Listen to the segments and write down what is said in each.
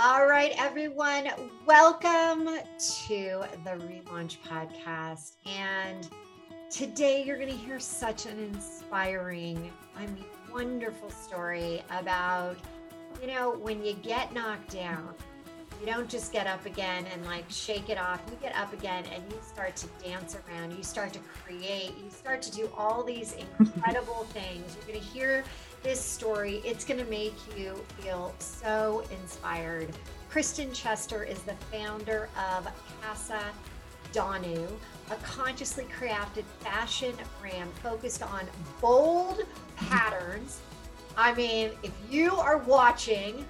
All right, everyone, welcome to the Relaunch Podcast. And today you're going to hear such an inspiring, wonderful story about, when you get knocked down, you don't just get up again and shake it off. You get up again and you start to dance around. You start to create. You start to do all these incredible things. You're going to hear this story. It's going to make you feel so inspired. Kristen Chester is the founder of Casa Danu, a consciously crafted fashion brand focused on bold patterns. If you are watching,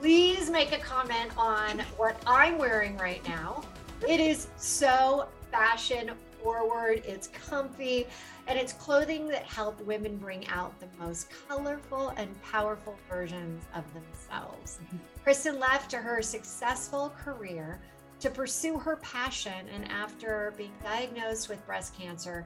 please make a comment on what I'm wearing right now. It is so fashion forward, it's comfy, and it's clothing that help women bring out the most colorful and powerful versions of themselves. Kristen left her successful career to pursue her passion, and after being diagnosed with breast cancer,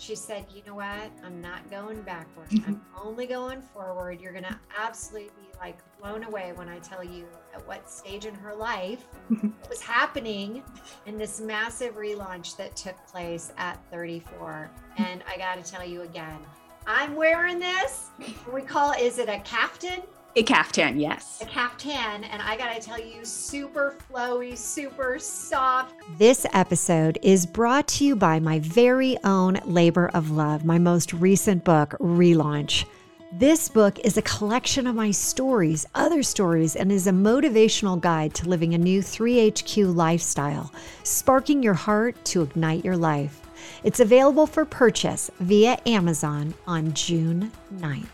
she said, you know what, I'm not going backward. I'm only going forward. You're going to absolutely be blown away when I tell you at what stage in her life it was happening in this massive relaunch that took place at 34. And I got to tell you again, I'm wearing this. We call, is it a caftan? A caftan, yes. A caftan, and I gotta tell you, super flowy, super soft. This episode is brought to you by my very own labor of love, my most recent book, Relaunch. This book is a collection of my stories, other stories, and is a motivational guide to living a new 3HQ lifestyle, sparking your heart to ignite your life. It's available for purchase via Amazon on June 9th.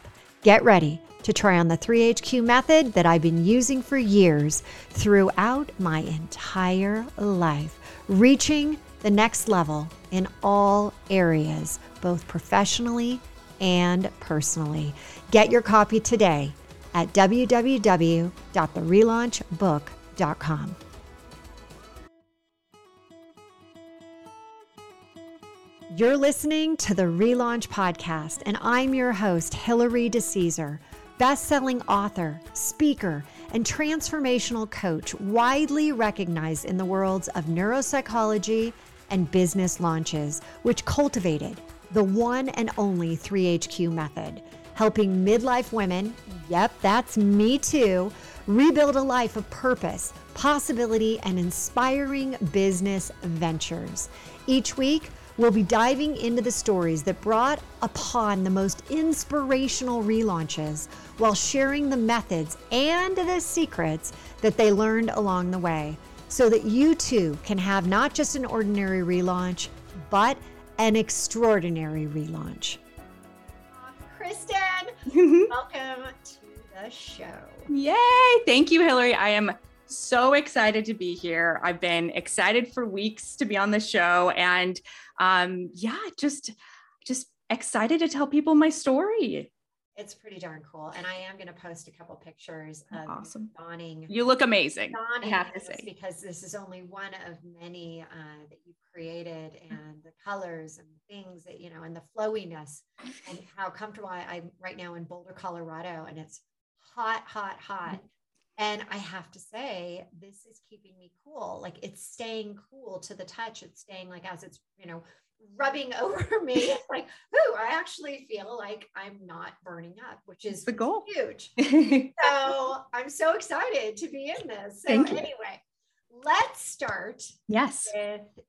Get ready to try on the 3HQ method that I've been using for years throughout my entire life, reaching the next level in all areas, both professionally and personally. Get your copy today at www.therelaunchbook.com. You're listening to the Relaunch Podcast, and I'm your host, Hillary DeCesar, best-selling author, speaker, and transformational coach, widely recognized in the worlds of neuropsychology and business launches, which cultivated the one and only 3HQ method, helping midlife women, yep, that's me too, rebuild a life of purpose, possibility, and inspiring business ventures. Each week, we'll be diving into the stories that brought upon the most inspirational relaunches while sharing the methods and the secrets that they learned along the way so that you too can have not just an ordinary relaunch, but an extraordinary relaunch. Kristen, welcome to the show. Yay! Thank you, Hillary. I am so excited to be here. I've been excited for weeks to be on the show, and just excited to tell people my story. It's pretty darn cool. And I am going to post a couple pictures of awesome donning. You look amazing. I have to say, because this is only one of many that you created, and the colors and things that, and the flowiness and how comfortable I'm right now in Boulder, Colorado, and it's hot. And I have to say, this is keeping me cool. It's staying cool to the touch. It's staying as it's, rubbing over me. It's I actually feel like I'm not burning up, which is the goal. Huge. So I'm so excited to be in this. So anyway, let's start with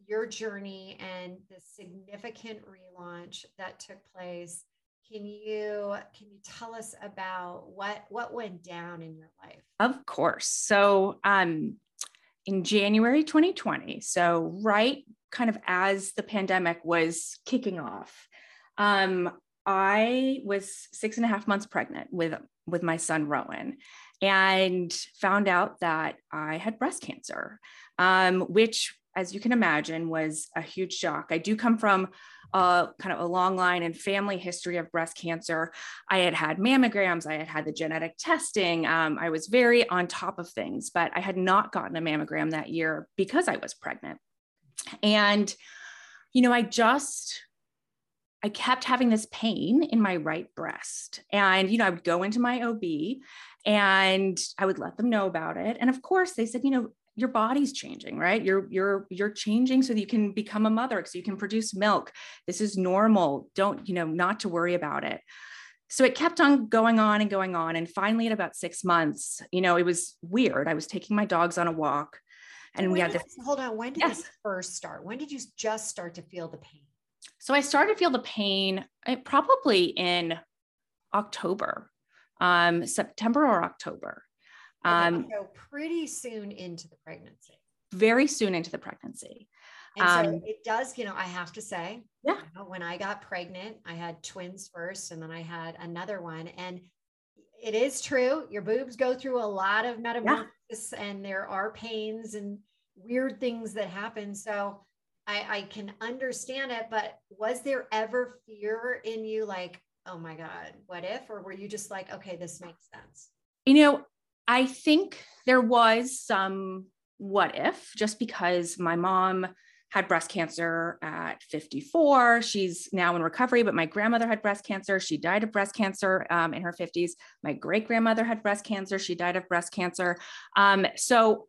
your journey and the significant relaunch that took place. Can you tell us about what went down in your life? Of course. So in January 2020, so right kind of as the pandemic was kicking off, I was 6.5 months pregnant with my son, Rowan, and found out that I had breast cancer, which, as you can imagine, was a huge shock. I do come from kind of a long line and family history of breast cancer. I had had mammograms. I had had the genetic testing. I was very on top of things, but I had not gotten a mammogram that year because I was pregnant. And, I kept having this pain in my right breast, and, I would go into my OB And I would let them know about it. And of course they said, you know, your body's changing, right? You're changing so that you can become a mother, so you can produce milk. This is normal. Don't, you know, not to worry about it. So it kept on going on and going on. And finally at about 6 months, you know, it was weird. I was taking my dogs on a walk and we had this. Hold on. When did this first start? When did you just start to feel the pain? So I started to feel the pain probably in October, September or October. So pretty soon into the pregnancy. Very soon into the pregnancy. And so it does, you know, I have to say, yeah. You know, when I got pregnant, I had twins first, and then I had another one. And it is true. Your boobs go through a lot of metamorphosis, yeah. And there are pains and weird things that happen. So I can understand it, but was there ever fear in you? Like, oh my God, what if? Or were you just like, okay, this makes sense? You know, I think there was some what if, just because my mom had breast cancer at 54. She's now in recovery, but my grandmother had breast cancer. She died of breast cancer in her 50s. My great-grandmother had breast cancer. She died of breast cancer. So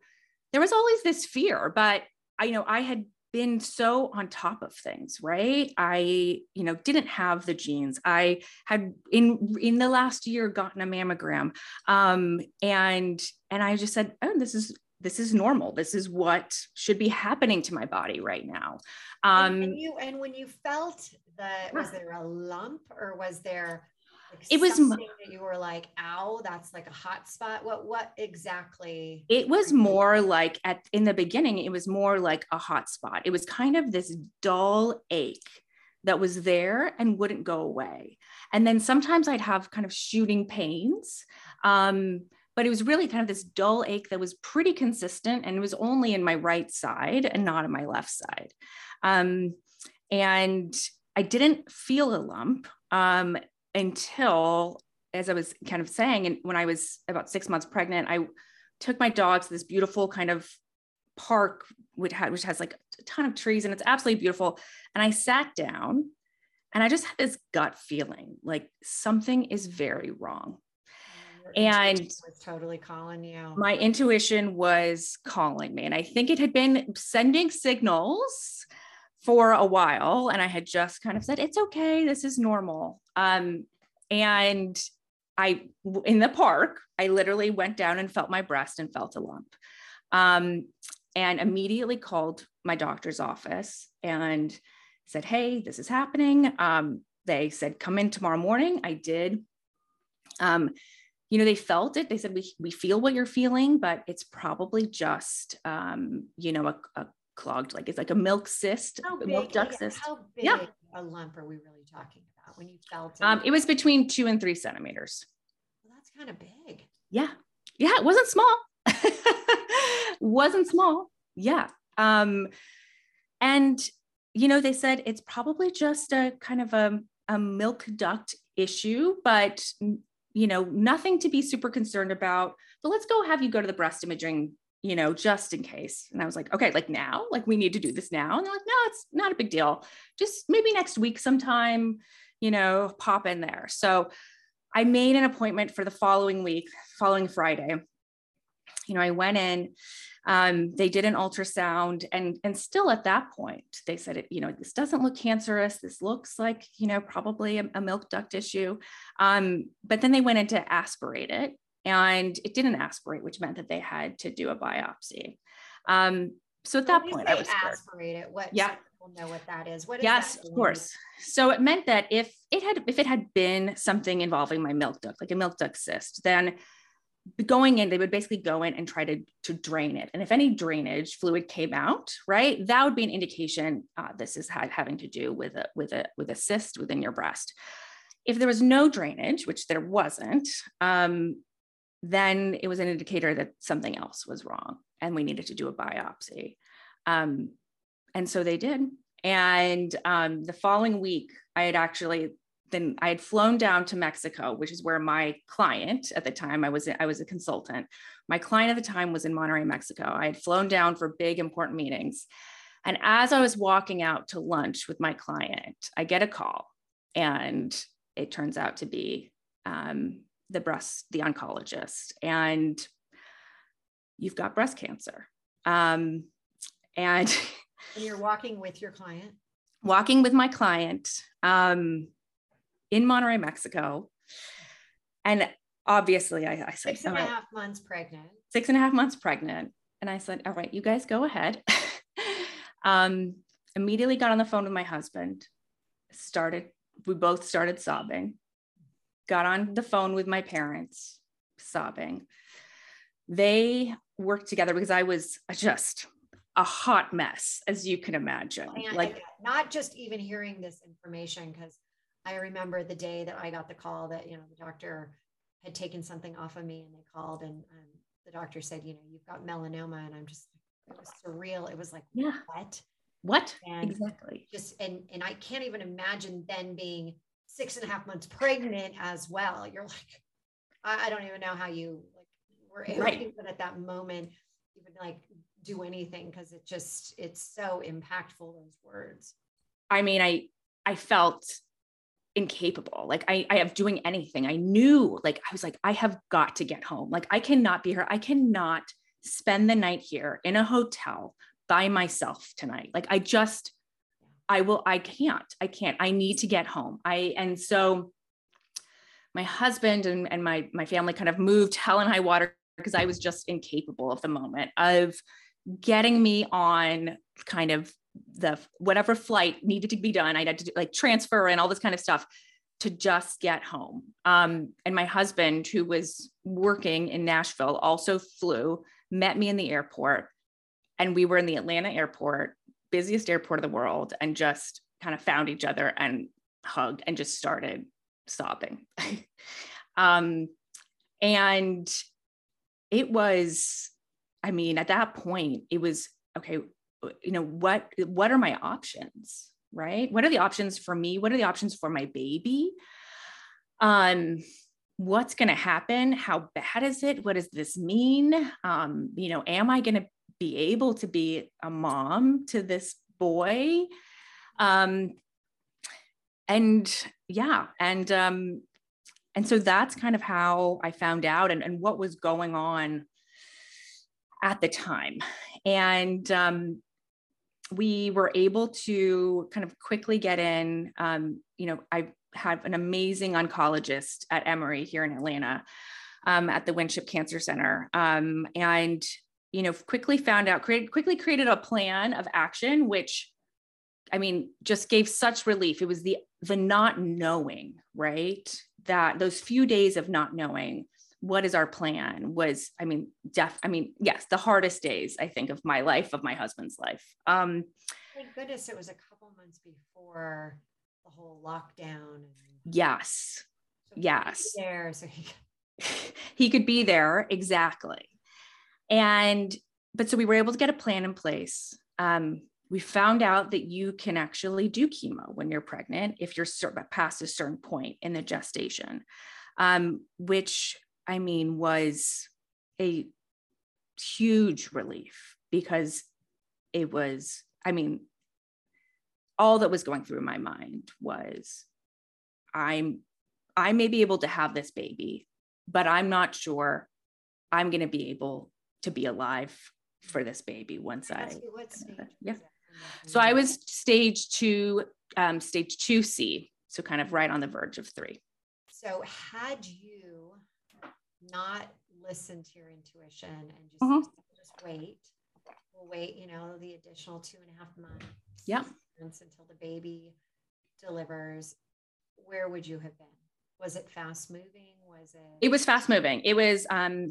there was always this fear, but I had been so on top of things, right? I, didn't have the genes. I had in the last year gotten a mammogram. And I just said, oh, this is normal. This is what should be happening to my body right now. And when you felt that, was there a lump or was there something that you were like, ow, that's like a hot spot? What exactly? It was more like in the beginning, it was more like a hot spot. It was kind of this dull ache that was there and wouldn't go away. And then sometimes I'd have kind of shooting pains. But it was really kind of this dull ache that was pretty consistent, and it was only in my right side and not in my left side. And I didn't feel a lump until, as I was kind of saying, and when I was about 6 months pregnant, I took my dogs to this beautiful kind of park, which has like a ton of trees, and it's absolutely beautiful. And I sat down and I just had this gut feeling like something is very wrong. And was totally calling you. My intuition was calling me. And I think it had been sending signals for a while. And I had just kind of said, it's okay. This is normal. And in the park, I literally went down and felt my breast and felt a lump. And immediately called my doctor's office and said, hey, this is happening. They said, come in tomorrow morning. I did. They felt it. They said, we feel what you're feeling, but it's probably just, a clogged, like it's like a milk cyst. How big a lump are we really talking about when you felt it? It was between 2 and 3 centimeters. Well, that's kind of big. Yeah. Yeah. It wasn't small. Yeah. And, they said, it's probably just a kind of a milk duct issue, but nothing to be super concerned about, but let's have you go to the breast imaging, just in case. And I was like, okay, like now, like we need to do this now. And they're like, no, it's not a big deal. Just maybe next week sometime, pop in there. So I made an appointment for the following week, following Friday. I went in, they did an ultrasound and still at that point, they said, this doesn't look cancerous. This looks like, probably a milk duct issue. But then they went in to aspirate it and it didn't aspirate, which meant that they had to do a biopsy. So at that point I was aspirate it. What? Yeah. People know what that is. What is yes, that of course. So it meant that if it had been something involving my milk duct, like a milk duct cyst, then going in, they would basically go in and try to drain it. And if any drainage fluid came out, right, that would be an indication this is having to do with a cyst within your breast. If there was no drainage, which there wasn't, then it was an indicator that something else was wrong and we needed to do a biopsy. And so they did. And the following week, I had flown down to Mexico, which is where my client at the time I was a consultant. My client at the time was in Monterrey, Mexico. I had flown down for big, important meetings. And as I was walking out to lunch with my client, I get a call and it turns out to be the oncologist, and you've got breast cancer. And you're walking with your client? Walking with my client in Monterey, Mexico. And obviously I said, 6.5 months pregnant. 6.5 months pregnant. And I said, all right, you guys go ahead. Immediately got on the phone with my husband, we both started sobbing, got on the phone with my parents, sobbing. They worked together because I was just a hot mess, as you can imagine. Like, not just even hearing this information, because I remember the day that I got the call that, you know, the doctor had taken something off of me, and they called, and the doctor said, you know, you've got melanoma. And I'm just, it was surreal. It was like, yeah. What? And exactly. And I can't even imagine then being 6.5 months pregnant as well. You're like, I don't even know how you were able to at that moment, even do anything. Cause it's so impactful, those words. I mean, I felt incapable. I am doing anything. I knew, I was like, I have got to get home. I cannot be here. I cannot spend the night here in a hotel by myself tonight. I can't, I need to get home. And so my husband and my family kind of moved hell and high water, because I was just incapable of the moment of getting me on kind of the, whatever flight needed to be done. I had to do, transfer and all this kind of stuff to just get home. And my husband, who was working in Nashville, also flew, met me in the airport. And we were in the Atlanta airport, busiest airport of the world, and just kind of found each other and hugged and just started sobbing. And it was, I mean, at that point, it was, okay, you know, what are my options, right? What are the options for me? What are the options for my baby? What's going to happen? How bad is it? What does this mean? You know, am I going to be able to be a mom to this boy? And so that's kind of how I found out and what was going on at the time. And, we were able to kind of quickly get in, you know, I have an amazing oncologist at Emory here in Atlanta, at the Winship Cancer Center. And, you know, quickly found out, quickly created a plan of action, which, I mean, just gave such relief. It was the not knowing, right? That those few days of not knowing what is our plan was, I mean, yes, the hardest days, I think, of my life, of my husband's life. Thank goodness it was a couple months before the whole lockdown. Yes. So yes. He could be there. Exactly. So we were able to get a plan in place. We found out that you can actually do chemo when you're pregnant, if you're past a certain point in the gestation, which, I mean, was a huge relief, because it was, I mean, all that was going through my mind was, I may be able to have this baby, but I'm not sure I'm going to be able to be alive for this baby once So I was stage 2C. So kind of right on the verge of 3. So had you not listened to your intuition and just, we'll wait, you know, the additional 2.5 months. Yeah. Until the baby delivers, where would you have been? Was it fast moving? It was fast moving. It was,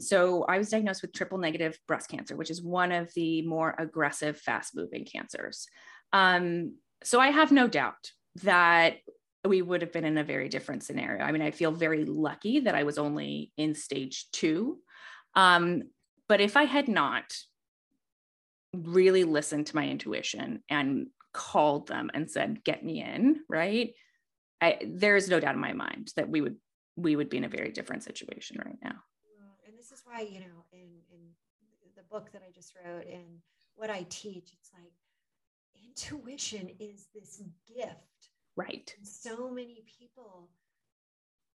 so I was diagnosed with triple-negative breast cancer, which is one of the more aggressive, fast moving cancers. So I have no doubt that we would have been in a very different scenario. I mean, I feel very lucky that I was only in stage 2. But if I had not really listened to my intuition and called them and said, get me in, right? There is no doubt in my mind that we would be in a very different situation right now. And this is why, you know, in the book that I just wrote and what I teach, it's like intuition is this gift. Right. And so many people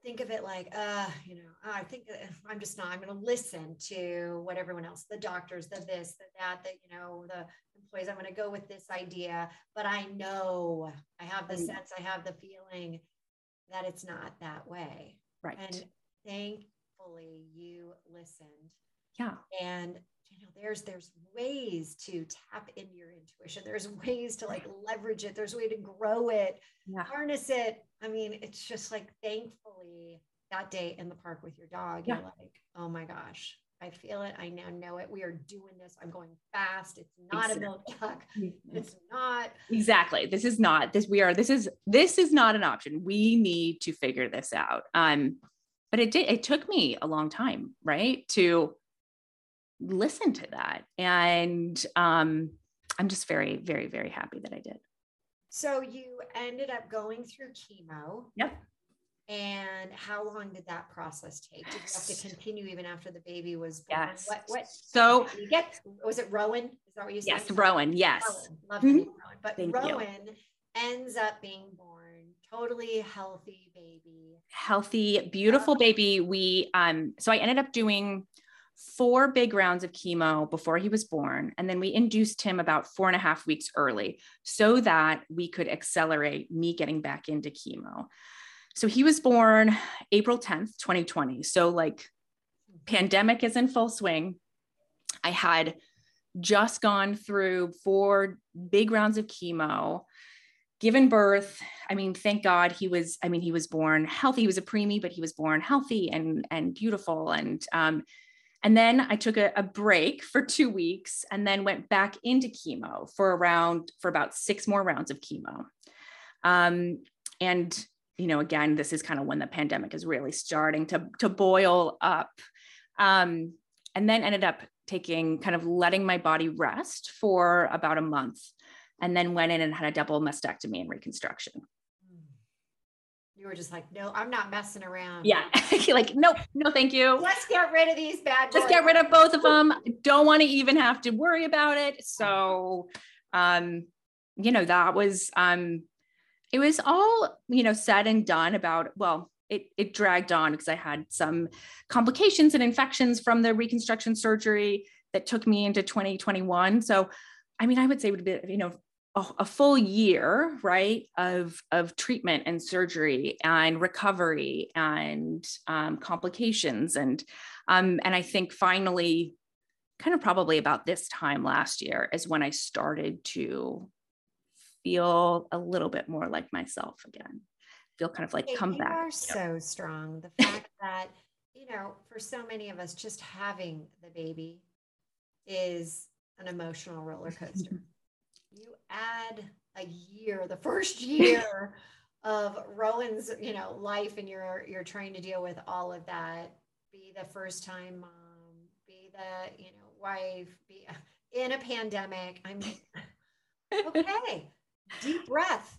think of it like, I think I'm just not, I'm going to listen to what everyone else, the doctors, the this, the that, the employees, I'm going to go with this idea, but I know I have the sense, I have the feeling that it's not that way. Right. And thankfully you listened. Yeah. And there's ways to tap into your intuition. There's ways to leverage it. There's a way to grow it, harness it. I mean, it's just thankfully that day in the park with your dog, you're like, oh my gosh, I feel it. I now know it. We are doing this. I'm going fast. It's not a milk truck. It's not. Exactly. This is not this. We are, this is not an option. We need to figure this out. But it took me a long time, right, to listen to that. And I'm just very, very, very happy that I did. So you ended up going through chemo. Yep. And how long did that process take? Did you have to continue even after the baby was born? Yes. Was it Rowan? Is that what you said? Yes, Rowan. Yes. Love the name Rowan. But Rowan ends up being born totally healthy baby. Healthy, beautiful baby. We, so I ended up doing 4 big rounds of chemo before he was born. And then we induced him about 4.5 weeks early so that we could accelerate me getting back into chemo. So he was born April 10th, 2020. So pandemic is in full swing. I had just gone through 4 big rounds of chemo, given birth. I mean, thank God he was born healthy. He was a preemie, but he was born healthy and beautiful. And then I took a break for 2 weeks and then went back into chemo for about 6 more rounds of chemo. And, again, this is kind of when the pandemic is really starting to boil up. And then ended up letting my body rest for about a month, and then went in and had a double mastectomy and reconstruction. You were just like, no, I'm not messing around. Yeah. No, thank you. Let's get rid of these bad boys. Let's get rid of both of them. Don't want to even have to worry about it. So, that was, it was all, said and done about, well, it dragged on because I had some complications and infections from the reconstruction surgery that took me into 2021. So, I would say it would be, a full year, right, of treatment and surgery and recovery and complications. And I think finally, kind of probably about this time last year is when I started to feel a little bit more like myself again, feel kind of come back. You are so strong. The fact that, for so many of us, just having the baby is an emotional roller coaster. You add a year, the first year of Rowan's, life, and you're trying to deal with all of that. Be the first time mom, be the, wife, be in a pandemic. Okay. Deep breath.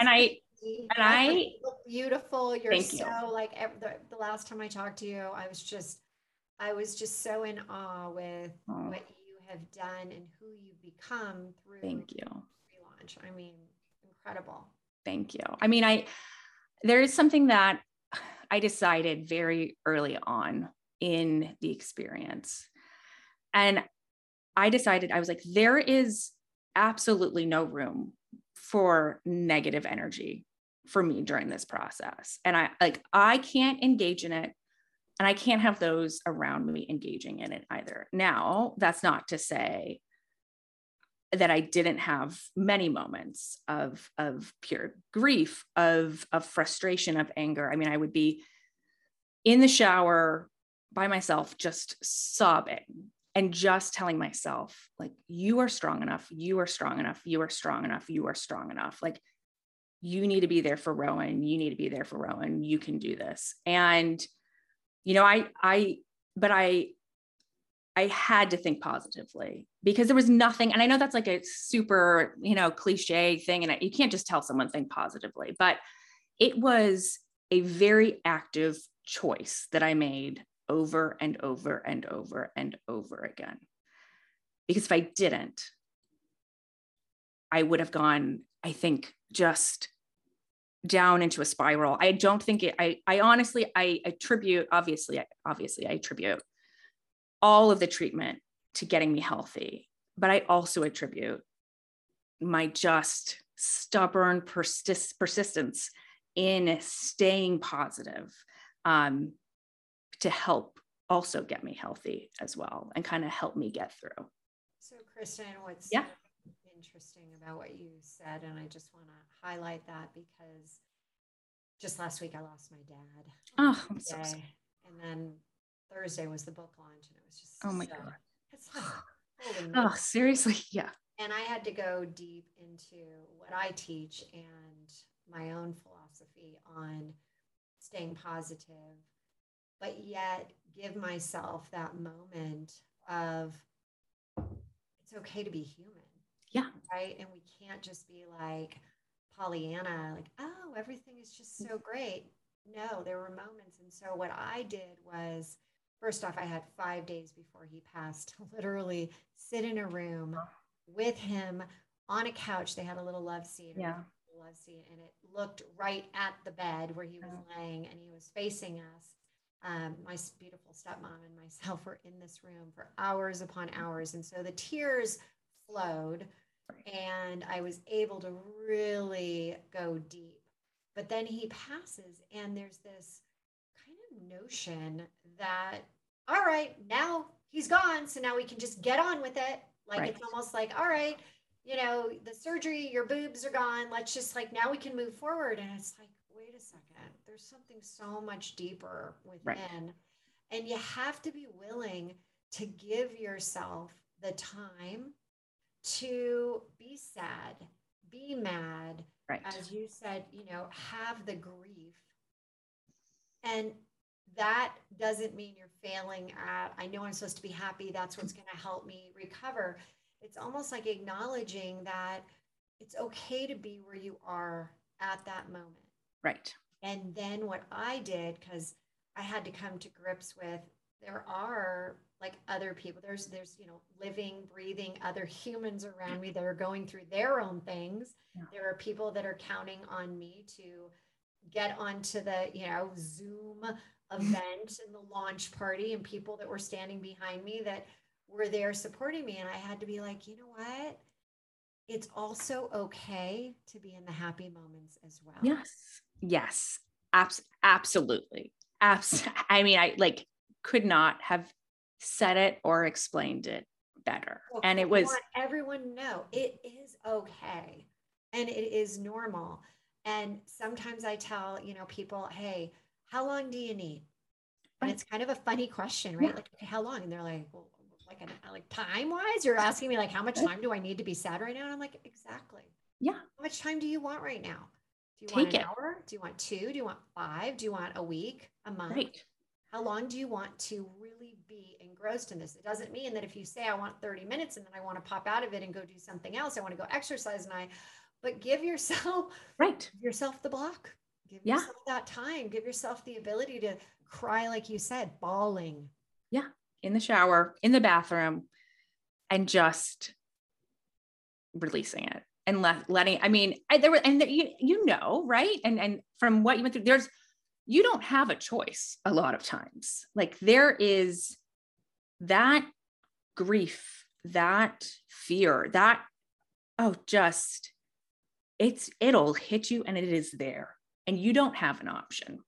And I you look beautiful. You're so you. The last time I talked to you, I was just so in awe with what have done and who you've become through relaunch. Incredible. Thank you. There is something that I decided very early on in the experience. And I decided, I was like, there is absolutely no room for negative energy for me during this process. And I can't engage in it. And I can't have those around me engaging in it either. Now, that's not to say that I didn't have many moments of pure grief, of frustration, of anger. I would be in the shower by myself, just sobbing and just telling myself, you are strong enough. You are strong enough. You are strong enough. You are strong enough. You need to be there for Rowan. You need to be there for Rowan. You can do this. And I had to think positively because there was nothing. And I know that's a super, cliche thing. And you can't just tell someone think positively, but it was a very active choice that I made over and over and over and over again. Because if I didn't, I would have gone, I think, just down into a spiral. I don't think it, I honestly attribute all of the treatment to getting me healthy, but I also attribute my just stubborn persistence in staying positive to help also get me healthy as well and kind of help me get through. So Kristen, what's interesting about what you said, and I just want to highlight that because just last week I lost my dad. Oh, I'm so sorry. And then Thursday was the book launch, and it was just oh my god. It's like, oh, seriously, yeah. And I had to go deep into what I teach and my own philosophy on staying positive, but yet give myself that moment of it's okay to be human. Yeah. Right. And we can't just be like Pollyanna, like, oh, everything is just so great. No, there were moments. And so what I did was, first off, I had 5 days before he passed to literally sit in a room with him on a couch. They had a little love seat. Yeah. Love seat, and it looked right at the bed where he was laying, and he was facing us. My beautiful stepmom and myself were in this room for hours upon hours. And so the tears flowed. And I was able to really go deep. But then he passes, and there's this kind of notion that, all right, now he's gone. So now we can just get on with it. Like, right. It's almost like, all right, you know, the surgery, your boobs are gone. Let's just like, now we can move forward. And it's like, wait a second, there's something so much deeper within. Right. And you have to be willing to give yourself the time to be sad, be mad, right. As you said, you know, have the grief. And that doesn't mean you're failing at, I know I'm supposed to be happy, that's what's going to help me recover. It's almost like acknowledging that it's okay to be where you are at that moment. Right. And then what I did, because I had to come to grips with, there are like other people, there's, you know, living, breathing, other humans around me that are going through their own things. Yeah. There are people that are counting on me to get onto the, you know, Zoom event and the launch party, and people that were standing behind me that were there supporting me. And I had to be like, you know what? It's also okay to be in the happy moments as well. Yes. Yes. Absolutely. I mean, I like could not have said it or explained it better. Well, and it was everyone know it is okay and it is normal. And sometimes I tell, you know, people, hey, how long do you need? And it's kind of a funny question, right? Yeah. Like, okay, how long? And they're like, well, like time wise, you're asking me like, how much time do I need to be sad right now? And I'm like, exactly. Yeah. How much time do you want right now? Do you want an hour? Do you want 2? Do you want 5? Do you want a week, a month? Right. How long do you want to really be engrossed in this? It doesn't mean that if you say I want 30 minutes and then I want to pop out of it and go do something else, I want to go exercise but give yourself, right. Give yourself the block, give yourself that time, give yourself the ability to cry. Like you said, bawling. Yeah. In the shower, in the bathroom, and just releasing it and letting, I mean, you know, right. And from what you went through, you don't have a choice a lot of times. Like there is that grief, that fear, it'll hit you and it is there and you don't have an option.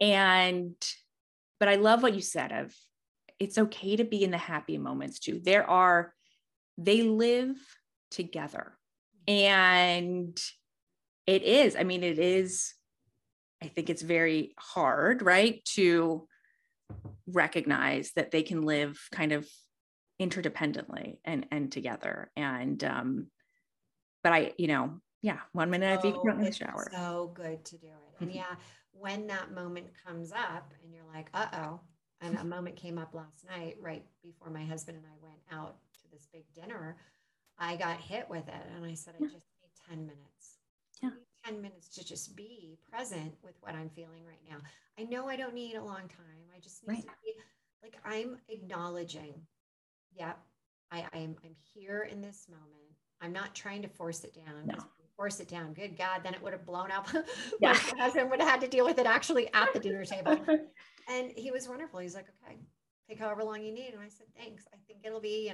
But I love what you said of it's okay to be in the happy moments too. They live together and I think it's very hard, right, to recognize that they can live kind of interdependently and together. And, but I, you know, 1 minute I think you're in the shower. So good to do it. And when that moment comes up and you're like, uh-oh, and a moment came up last night, right before my husband and I went out to this big dinner, I got hit with it. And I said, I just need 10 minutes. Yeah. 10 minutes to just be present with what I'm feeling right now. I know I don't need a long time. I just need to be like, I'm acknowledging. Yep. I'm here in this moment. I'm not trying to force it down. No. Force it down. Good God, then it would have blown up. Yeah. My husband would have had to deal with it actually at the dinner table. And he was wonderful. He's like, okay, take however long you need. And I said, thanks. I think it'll be,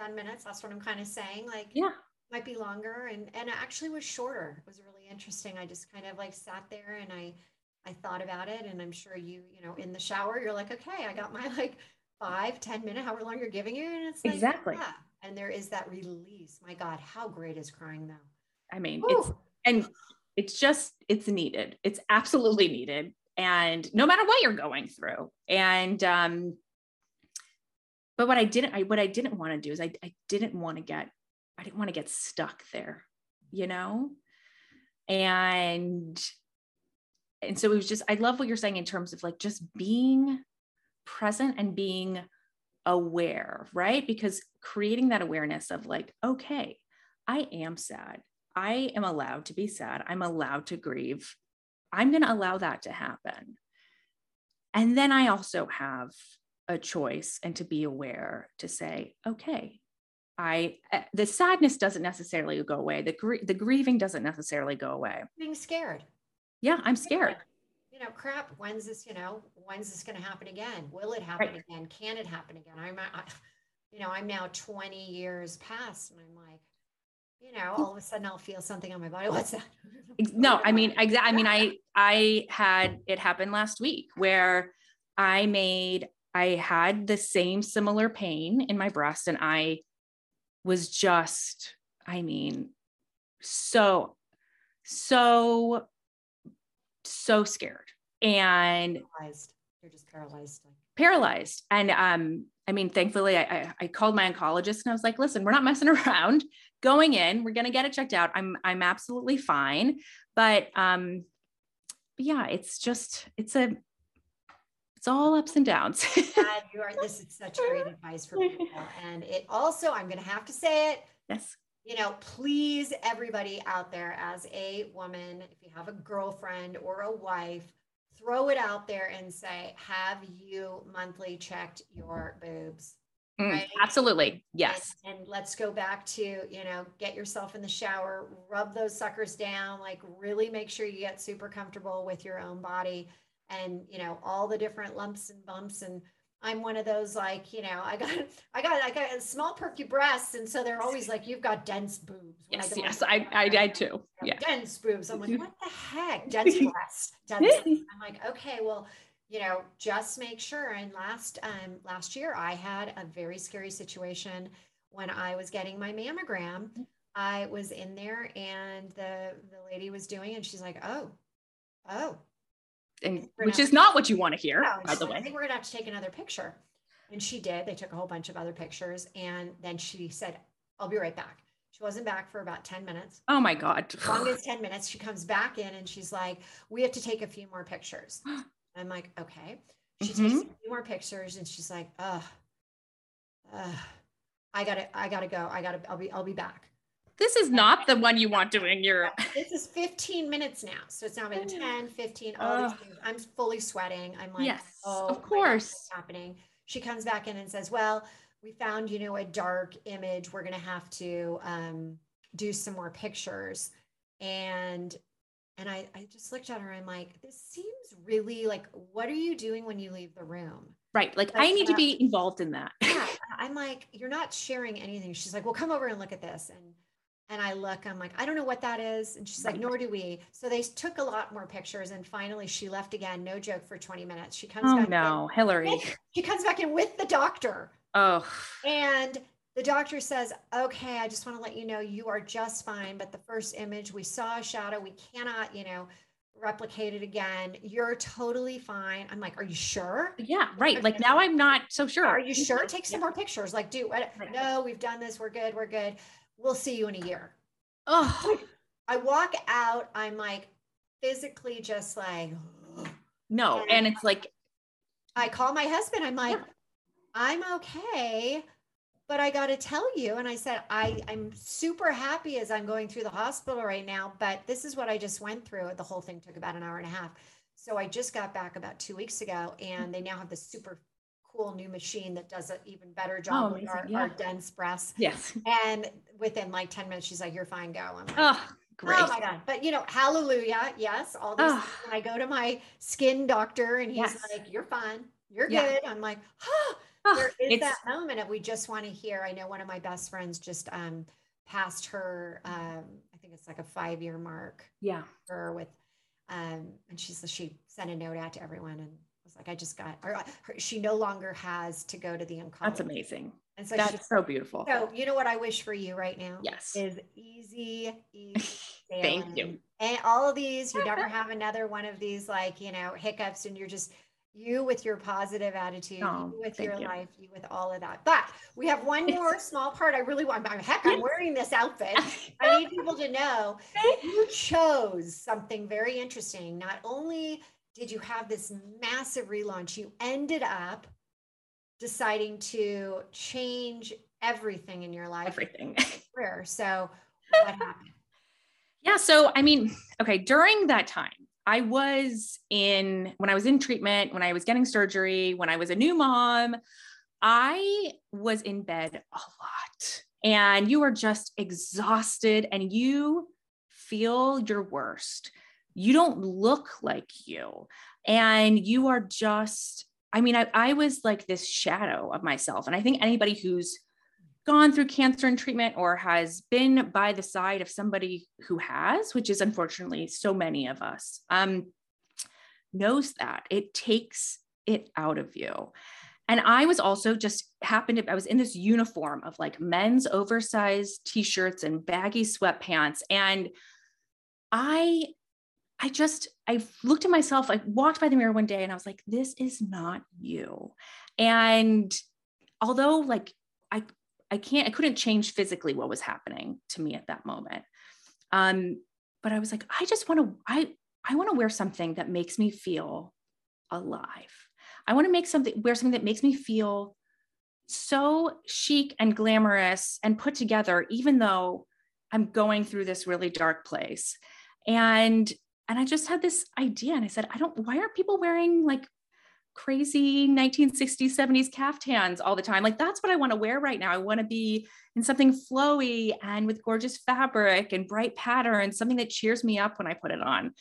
10 minutes. That's what I'm kind of saying. Like, yeah, might be longer. And it actually was shorter. It was really interesting. I just kind of like sat there and I thought about it. And I'm sure you in the shower, you're like, okay, I got my 5-10 minute, however long you're giving you. And it's like, exactly. Yeah. And there is that release. My God, how great is crying though? I mean, it's needed. It's absolutely needed. And no matter what you're going through. And, but what I didn't want to do is I didn't want to get stuck there, and so it was just, I love what you're saying in terms of like, just being present and being aware, right? Because creating that awareness of like, okay, I am sad. I am allowed to be sad. I'm allowed to grieve. I'm going to allow that to happen. And then I also have a choice and to be aware to say, okay, the sadness doesn't necessarily go away. The grieving doesn't necessarily go away. Being scared. Yeah. I'm scared. Crap. When's this going to happen again? Will it happen right. again? Can it happen again? I'm now 20 years past and I'm like, all of a sudden I'll feel something on my body. What's that? No, I mean, exactly. I mean, I had it happen last week where I had the same similar pain in my breast and I was just, so scared and paralyzed. You're just paralyzed. And, thankfully I called my oncologist and I was like, listen, we're not messing around going in, we're going to get it checked out. I'm absolutely fine. But, yeah, it's all ups and downs. This is such great advice for people. And it also, I'm going to have to say it. Yes. Please everybody out there as a woman, if you have a girlfriend or a wife, throw it out there and say, have you monthly checked your boobs? Right? Absolutely. Yes. And let's go back to, get yourself in the shower, rub those suckers down, like really make sure you get super comfortable with your own body and, all the different lumps and bumps. And I'm one of those, I got a small perky breasts. And so they're always like, you've got dense boobs. Yes. I too. Yeah. Dense boobs. I'm like, what the heck? Dense breasts. I'm like, okay, well, just make sure. And last year I had a very scary situation when I was getting my mammogram. I was in there and the lady was doing, and she's like, oh. And which is not what you want to hear, by the way. I think we're going to have to take another picture. And she did. They took a whole bunch of other pictures. And then she said, I'll be right back. She wasn't back for about 10 minutes. Oh my God. Longest 10 minutes. She comes back in and she's like, we have to take a few more pictures. I'm like, okay. She takes a few more pictures and she's like, I gotta go. I'll be back. This is not the one you want doing your. This is 15 minutes now. So it's now been 10, 15, all these things. I'm fully sweating. I'm like, yes, of course. What's happening? She comes back in and says, well, we found, a dark image. We're going to have to do some more pictures. And I just looked at her. I'm like, this seems really like, what are you doing when you leave the room? Right. Like I need to be involved in that. Yeah. I'm like, you're not sharing anything. She's like, well, come over and look at this. And I look, I'm like, I don't know what that is. And she's like, nor do we. So they took a lot more pictures. And finally she left again, no joke, for 20 minutes. She comes back. Oh no, Hillary. She comes back in with the doctor. Oh. And the doctor says, okay, I just want to let you know you are just fine. But the first image, we saw a shadow. We cannot, replicate it again. You're totally fine. I'm like, are you sure? Yeah, right. Like now I'm not so sure. Are you sure? Take some more pictures. Like, dude, no, we've done this. We're good. We'll see you in a year. Oh, I walk out. I'm like physically just like, no. And it's like, I call my husband. I'm like, I'm okay, but I got to tell you. And I said, I'm super happy as I'm going through the hospital right now, but this is what I just went through. The whole thing took about an hour and a half. So I just got back about 2 weeks ago and they now have this super cool new machine that does an even better job with our dense breasts. Yes. And within like 10 minutes, she's like, you're fine, go. I'm like, great. Oh my God. But you know, hallelujah. Yes. All these things. When I go to my skin doctor and he's like, you're fine. You're good. I'm like, there is that moment of we just want to hear. I know one of my best friends just passed her, I think it's like a 5-year mark. Yeah. Her with, and she sent a note out to everyone and was like, I just got, she no longer has to go to the oncologist. That's amazing. And so that's so beautiful. So you know what I wish for you right now? Yes. Is easy. Thank you. And all of these, you never have another one of these, like, you know, hiccups, and you're just, you with your positive attitude, you with your life, you with all of that. But we have one more small part. I really want, I'm wearing this outfit. I need people to know you chose something very interesting. Not only did you have this massive relaunch, you ended up deciding to change everything in your life. Everything. So what happened? Yeah. So, I mean, okay. During that time, when I was in treatment, when I was getting surgery, when I was a new mom, I was in bed a lot, and you are just exhausted and you feel your worst. You don't look like you, and you are just, I mean, I was like this shadow of myself. And I think anybody who's gone through cancer and treatment or has been by the side of somebody who has, which is unfortunately so many of us, knows that it takes it out of you. And I was also I was in this uniform of like men's oversized t-shirts and baggy sweatpants. And I looked at myself, I walked by the mirror one day and I was like, this is not you. And although like I couldn't change physically what was happening to me at that moment. But I was like, I want to wear something that makes me feel alive. I want to wear something that makes me feel so chic and glamorous and put together, even though I'm going through this really dark place. And I just had this idea and I said, why are people wearing like crazy 1960s, 70s caftans all the time? Like, that's what I want to wear right now. I want to be in something flowy and with gorgeous fabric and bright patterns, something that cheers me up when I put it on.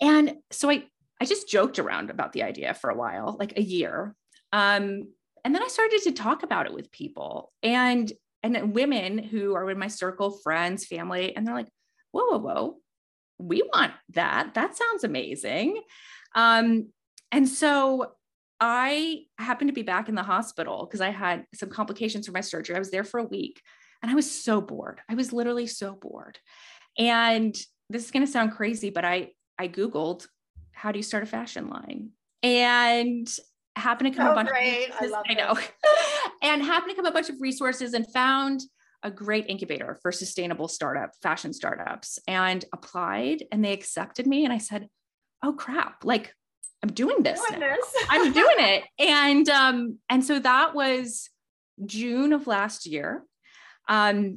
And so I just joked around about the idea for a while, like a year. And then I started to talk about it with people and women who are in my circle, friends, family, and they're like, whoa, we want that. That sounds amazing. And so I happened to be back in the hospital because I had some complications from my surgery. I was there for a week and I was so bored. I was literally so bored. And this is going to sound crazy, but I Googled, how do you start a fashion line? And happened to come a bunch of resources and found a great incubator for sustainable fashion startups, and applied, and they accepted me. And I said, oh crap, like, I'm doing this. I'm doing it. And so that was June of last year. And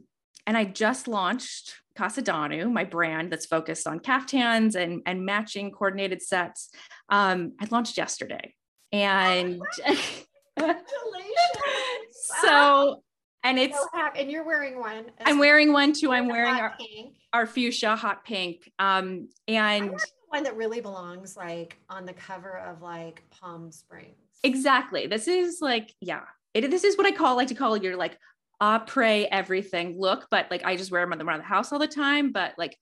I just launched Casa Danu, my brand that's focused on caftans and matching coordinated sets. I launched yesterday. And congratulations. So, and it's, and you're wearing one. I'm wearing one too. I'm wearing our fuchsia hot pink. And one that really belongs like on the cover of like Palm Springs. Exactly. This is like, this is what I like to call your like après everything look, but like, I just wear them around the house all the time, but like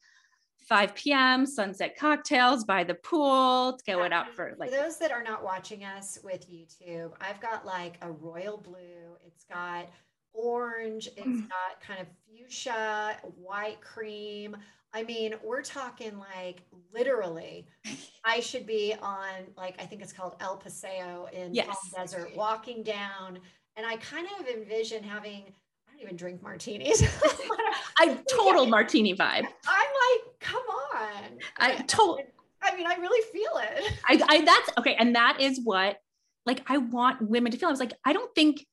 5 p.m. sunset cocktails by the pool, going out for like. For those that are not watching us with YouTube, I've got like a royal blue. It's got orange. It's got kind of fuchsia, white cream. I mean, we're talking like literally, I should be on like, I think it's called El Paseo in Palm Desert, walking down. And I kind of envision having, I don't even drink martinis. Martini vibe. I'm like, come on. I mean, I really feel it. That's okay. And that is what, like, I want women to feel. I was like, I don't think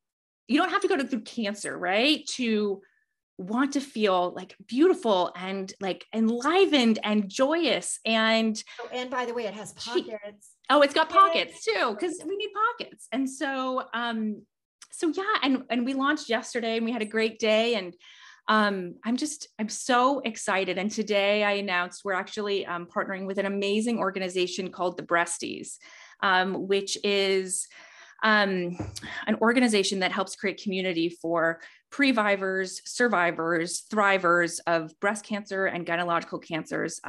you don't have to go through cancer, right? To want to feel like beautiful and like enlivened and joyous. And by the way, it has pockets. Oh, it's got pockets too, because we need pockets. And so, so yeah, and we launched yesterday and we had a great day, and I'm so excited. And today I announced we're actually partnering with an amazing organization called the Breasties, which is an organization that helps create community for previvors, survivors, thrivers of breast cancer and gynecological cancers.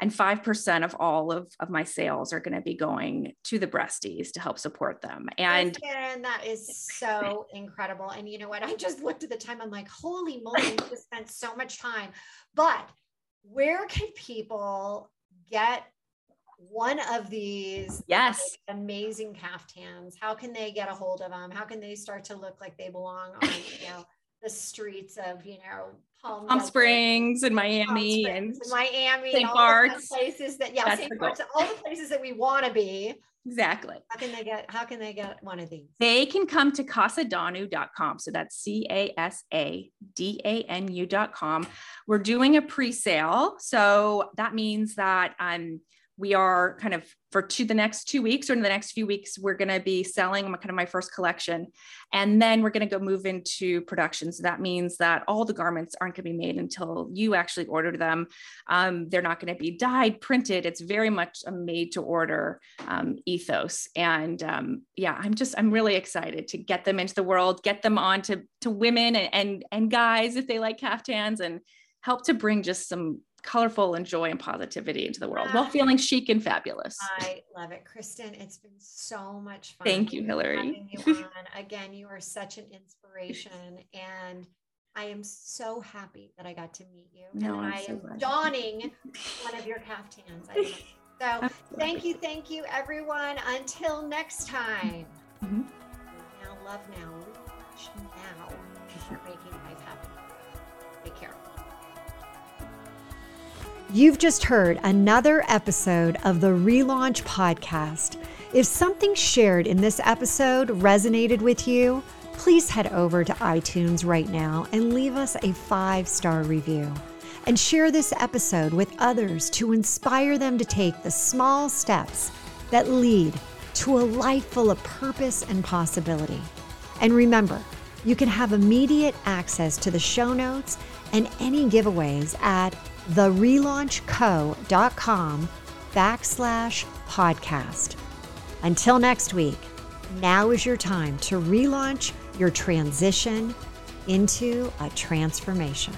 And 5% of all of my sales are going to be going to the Breasties to help support them. And Karen, that is so incredible. And you know what? I just looked at the time. I'm like, holy moly, we just spent so much time. But where can people get one of these amazing caftans? How can they get a hold of them? How can they start to look like they belong on, you know, the streets of, you know, Palm Springs and Miami and St. Bart's, places that, yeah, St. Bart's, all the places that we want to be. Exactly. How can they get one of these? They can come to casadanu.com. So that's CASADANU.com. We're doing a pre-sale. So that means that we are kind of the next 2 weeks, or in the next few weeks, we're going to be selling kind of my first collection. And then we're going to go move into production. So that means that all the garments aren't going to be made until you actually order them. They're not going to be dyed, printed. It's very much a made to order ethos. And yeah, I'm really excited to get them into the world, get them on to women and guys, if they like caftans, and help to bring just some colorful and joy and positivity into the world while feeling chic and fabulous. I love it. Kristen, it's been so much fun. Thank you, Hillary. You on. Again, you are such an inspiration, and I am so happy that I got to meet you. No, and I am donning one of your caftans. I love it. So absolutely. Thank you everyone. Until next time. Mm-hmm. Now love now you're making life happen. Take care. You've just heard another episode of the Relaunch Podcast. If something shared in this episode resonated with you, please head over to iTunes right now and leave us a 5-star review. And share this episode with others to inspire them to take the small steps that lead to a life full of purpose and possibility. And remember, you can have immediate access to the show notes and any giveaways at therelaunchco.com/podcast. Until next week, now is your time to relaunch your transition into a transformation.